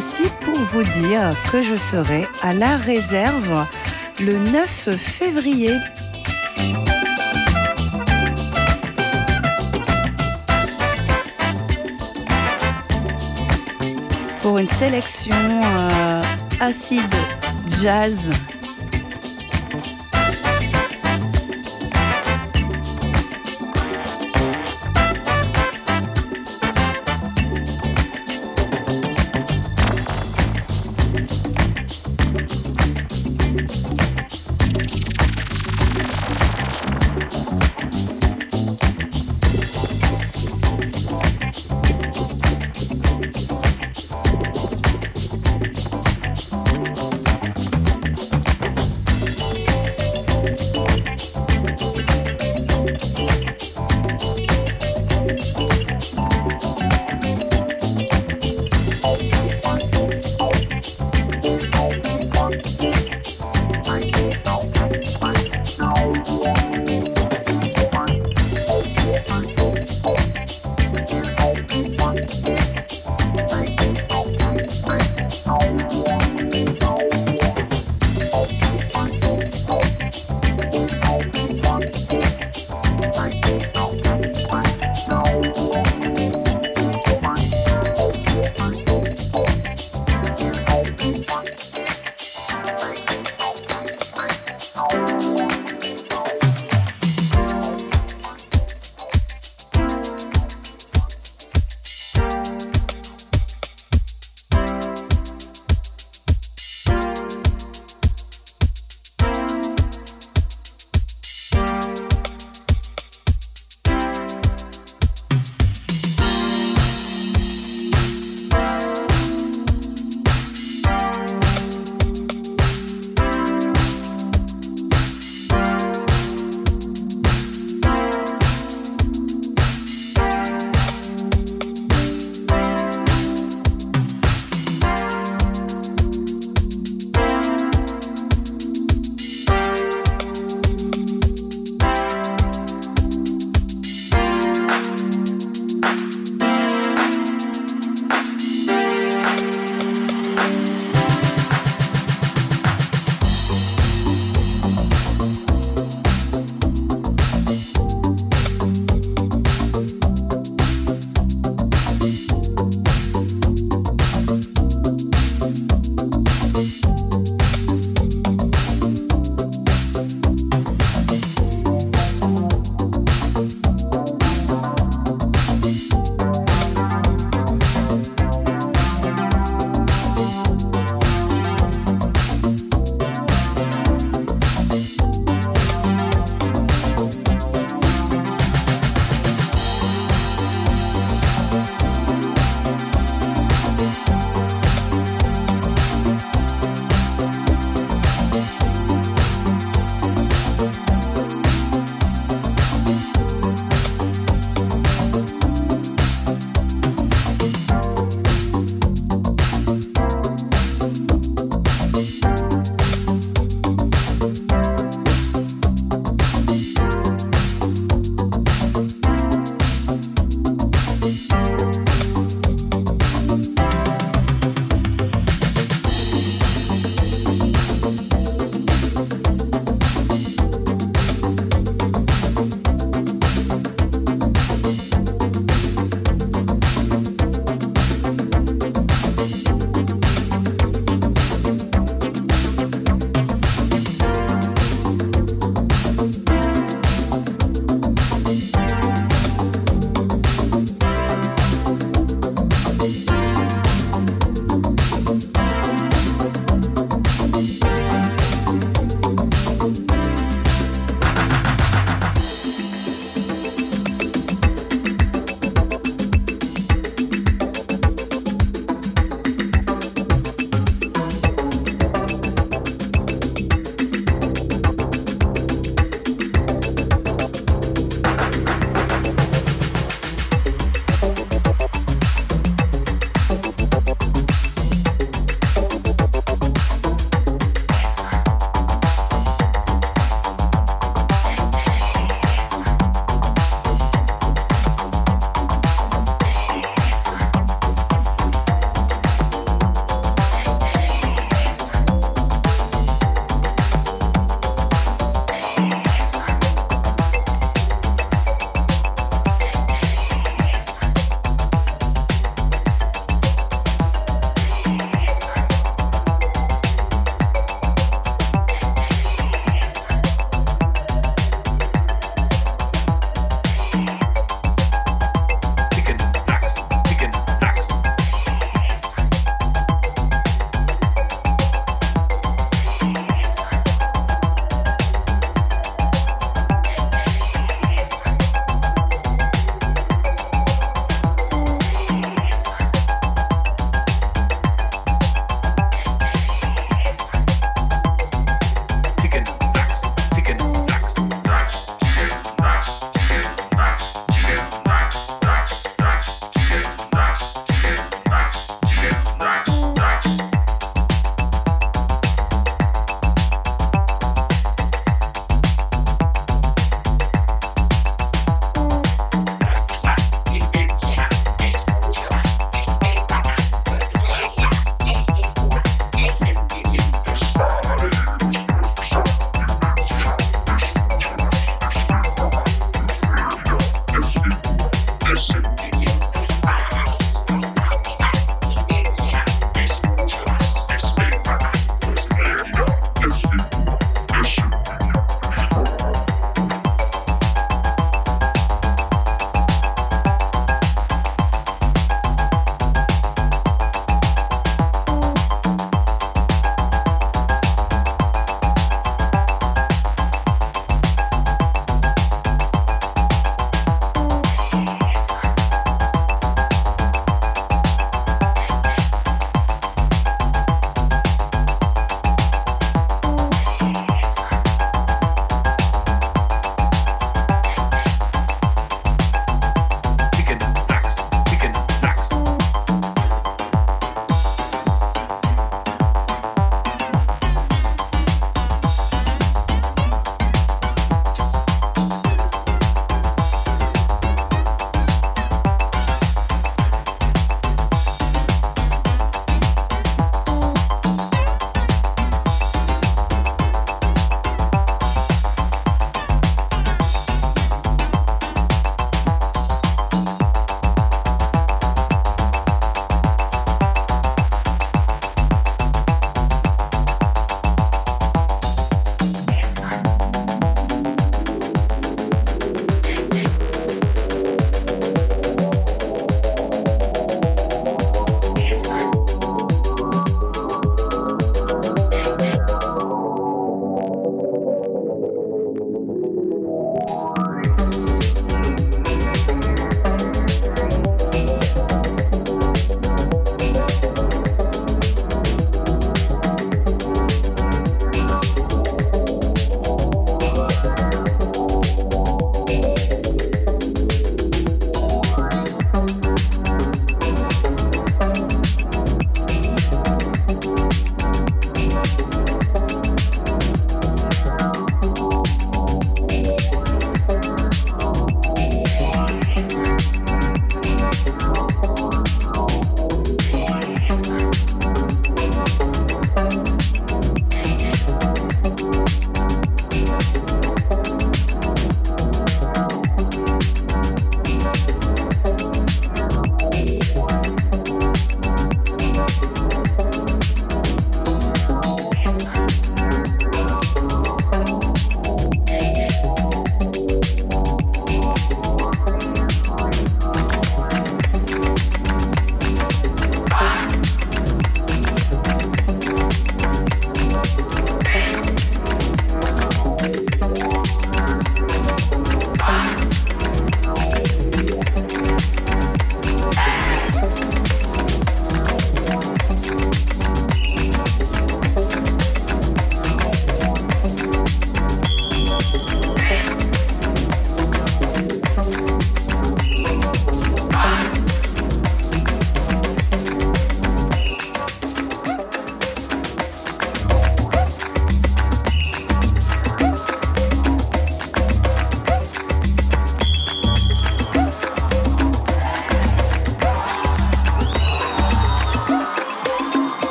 Ceci pour vous dire que je serai à la réserve le 9 février. Pour une sélection acide jazz.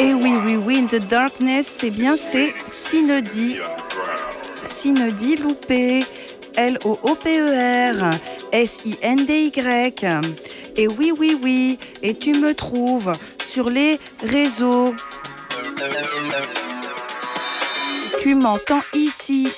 Et oui, In the Darkness, eh bien, c'est Cindy Looper, Looper, Sindy. Et oui, et tu me trouves sur les réseaux. Tu m'entends ici.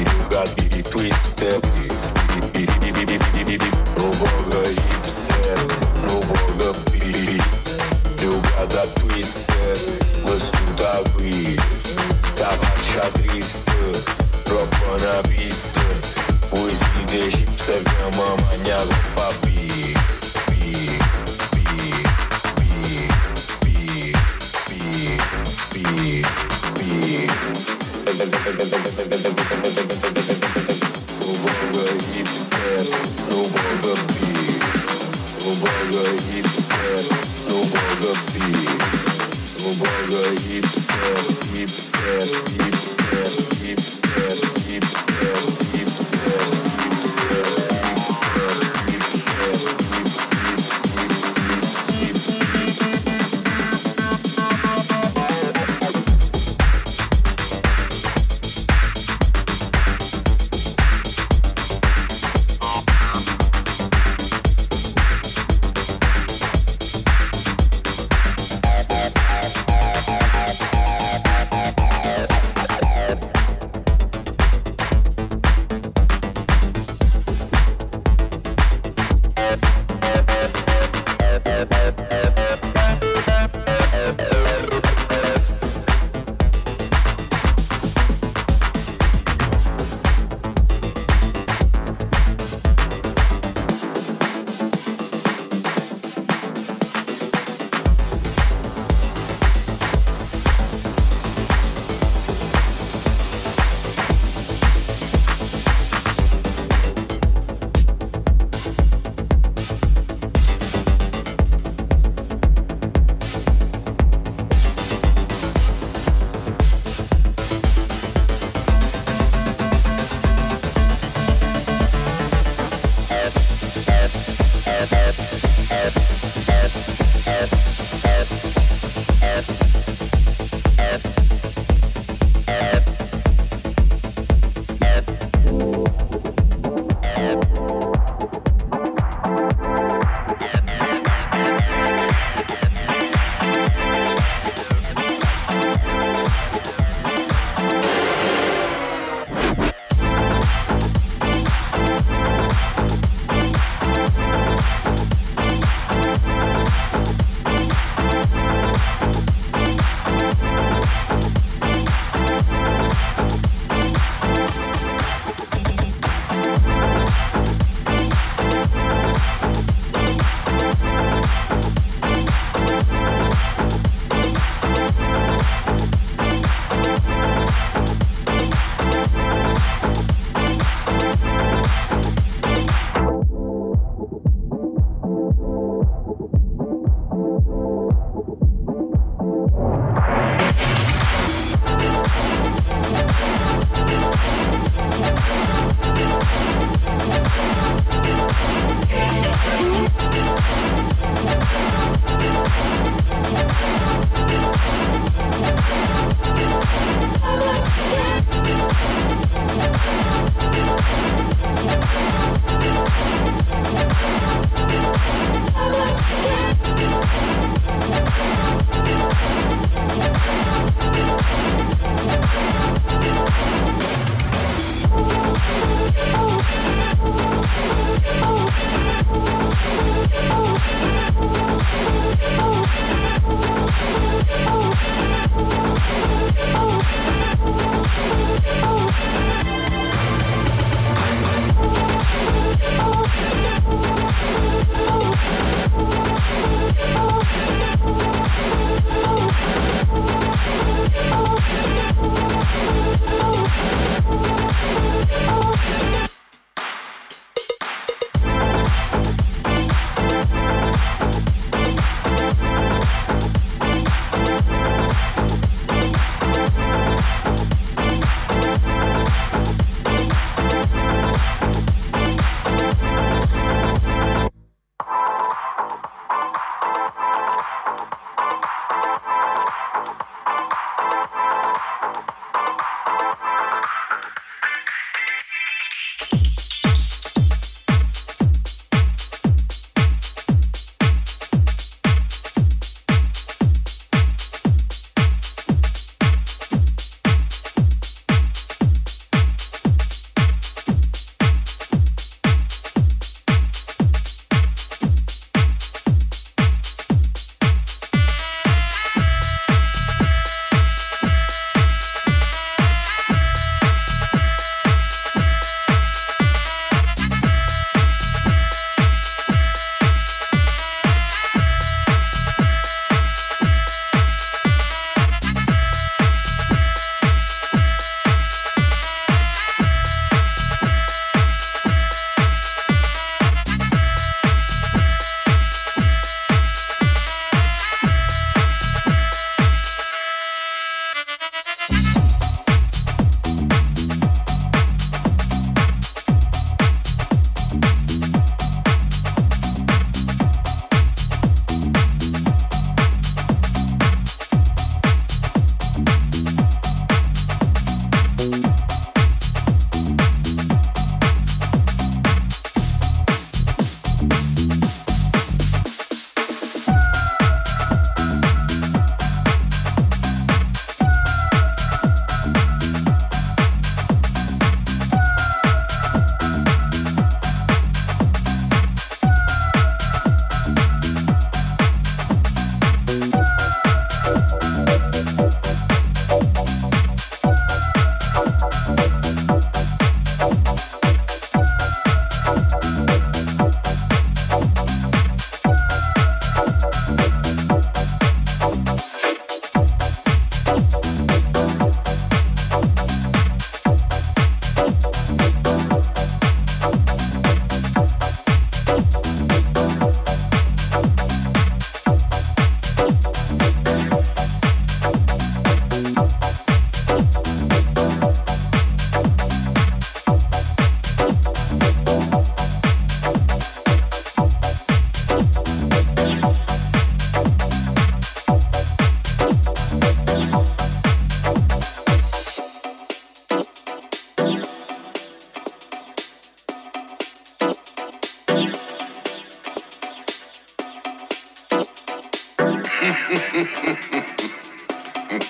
Hipster.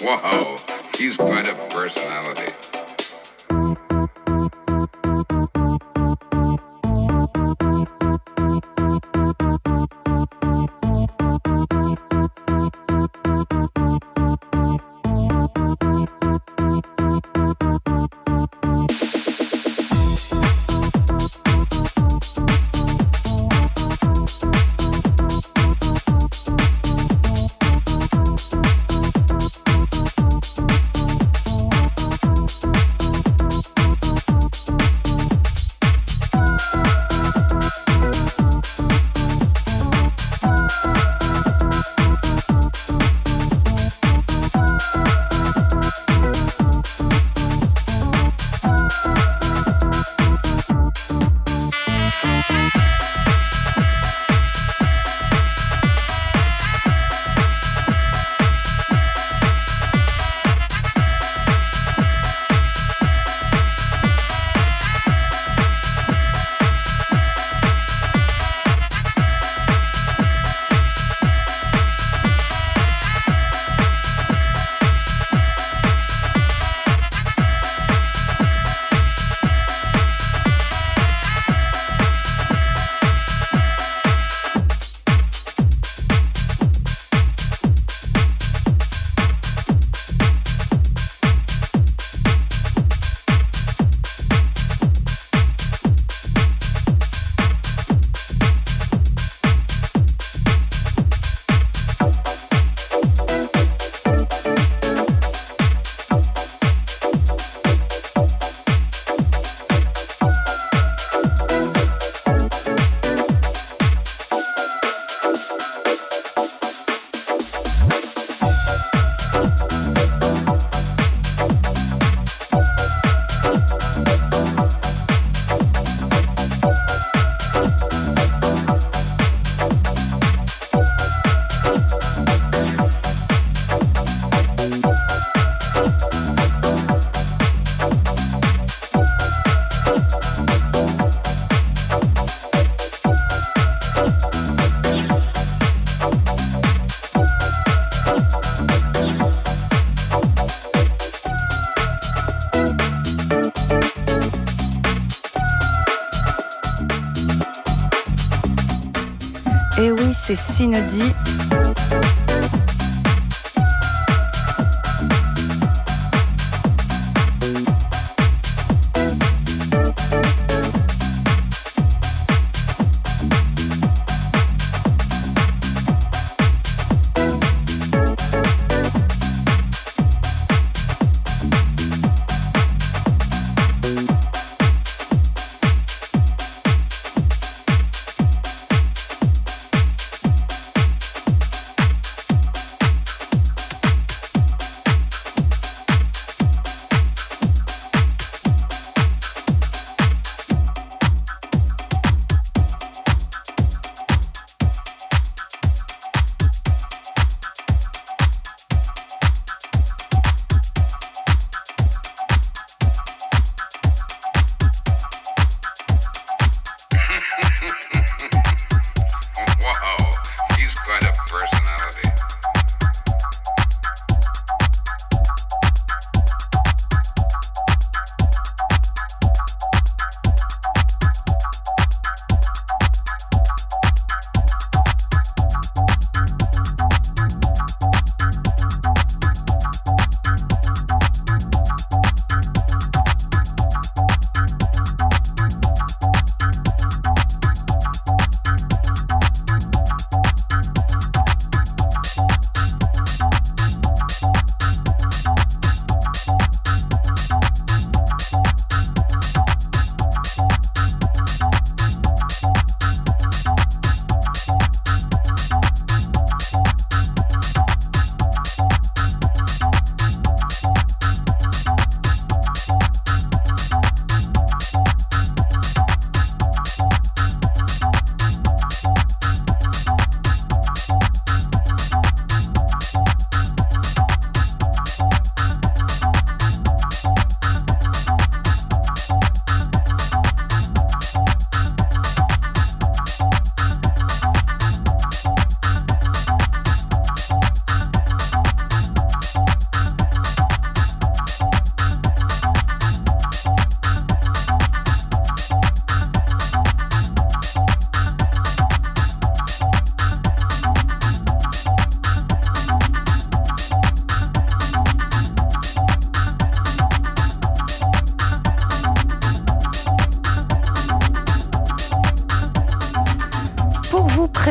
Wow, he's quite a personality. C'est Cindy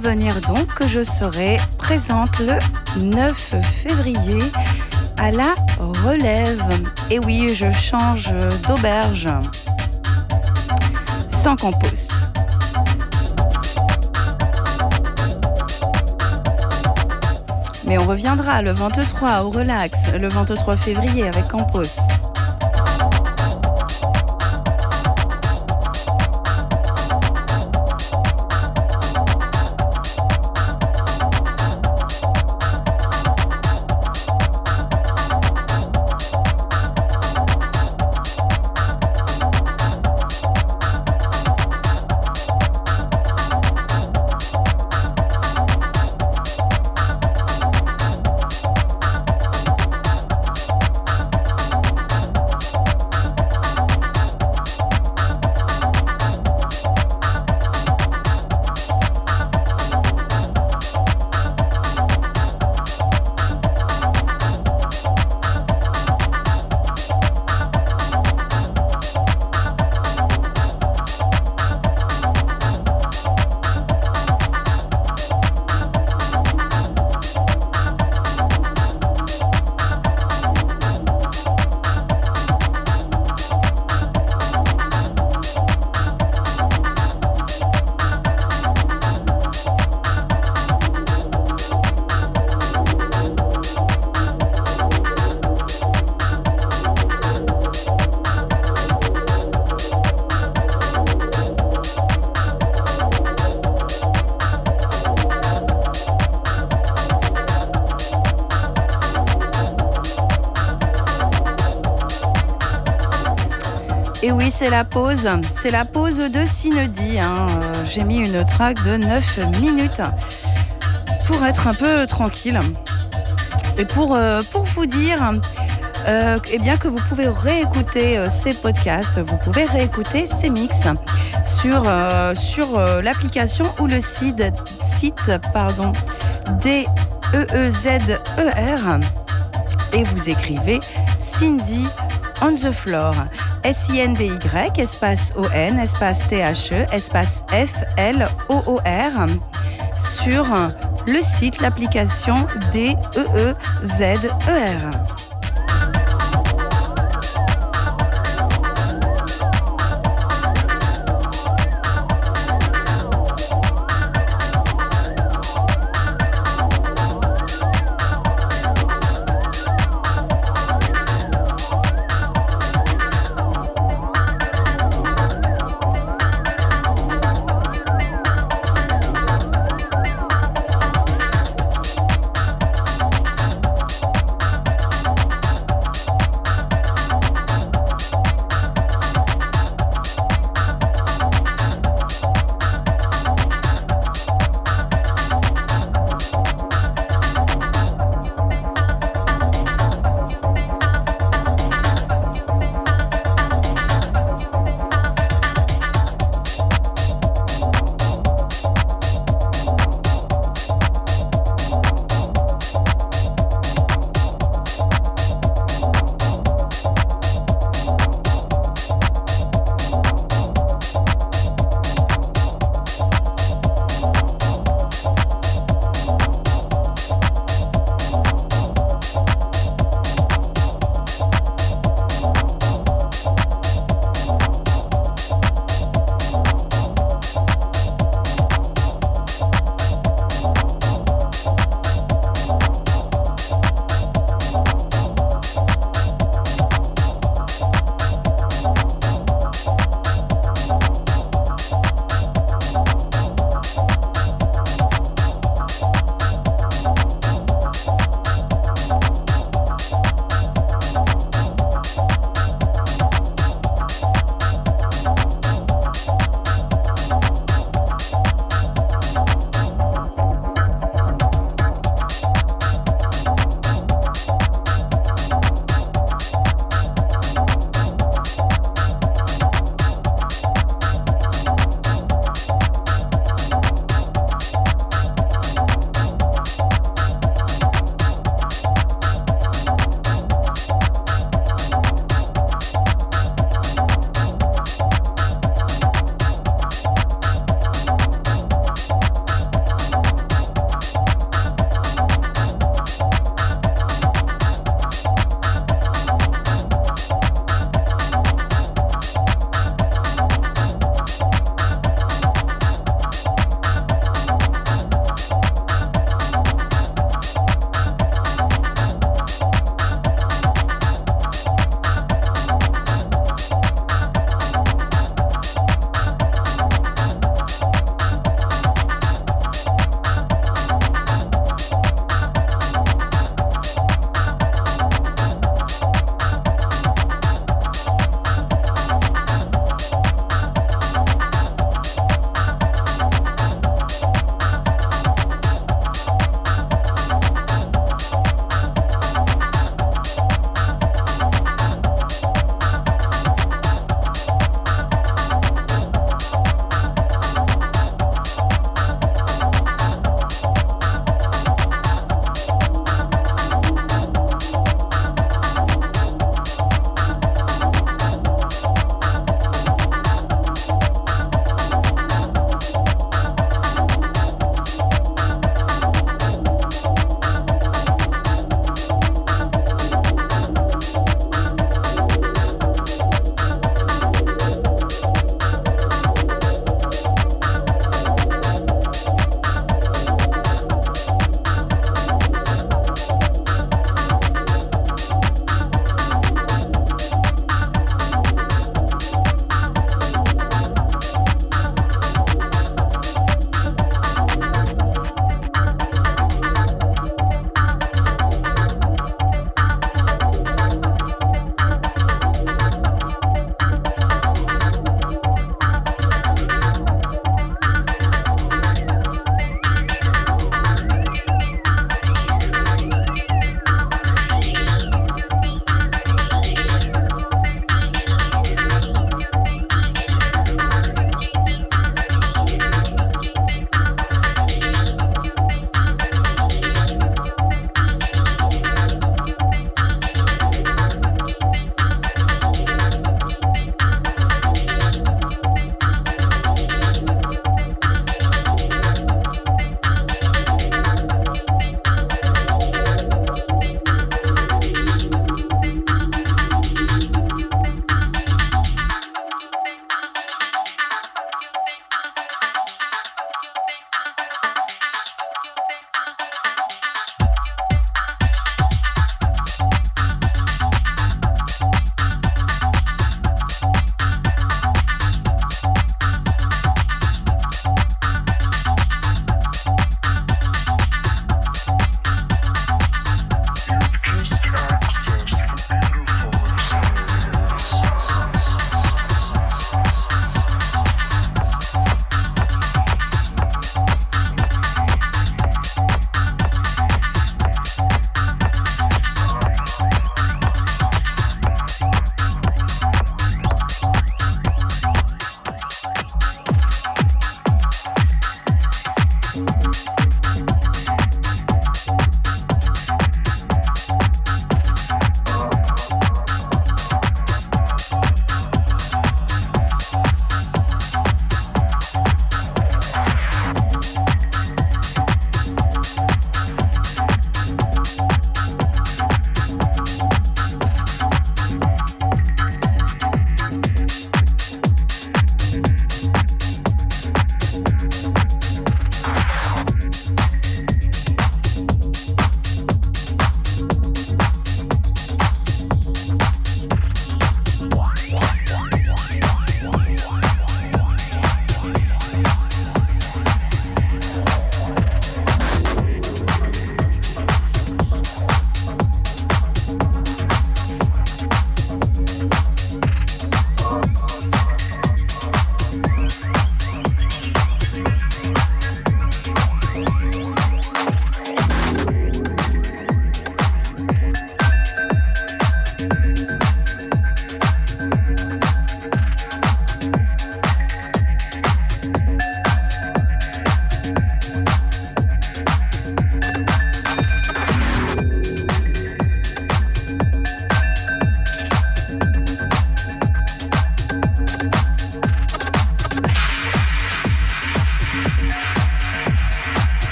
prévenir donc que je serai présente le 9 février à la relève. Et oui, je change d'auberge sans compost. Mais on reviendra le 23 au relax, le 23 février avec Campos. Et oui, c'est la pause de Cindy, hein. J'ai mis une track de 9 minutes pour être un peu tranquille et pour vous dire eh bien que vous pouvez réécouter ces podcasts, vous pouvez réécouter ces mix sur l'application ou le site DEEZER et vous écrivez Cindy on the floor. Cindy, espace ON, espace THE, espace FLOOR sur le site, l'application DEEZER.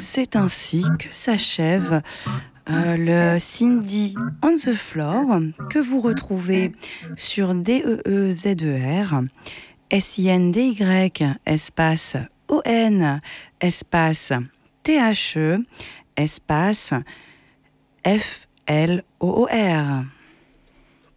C'est ainsi que s'achève le Cindy on the floor que vous retrouvez sur DEEZER, SINDY, espace ON, espace THE, espace FLOOR.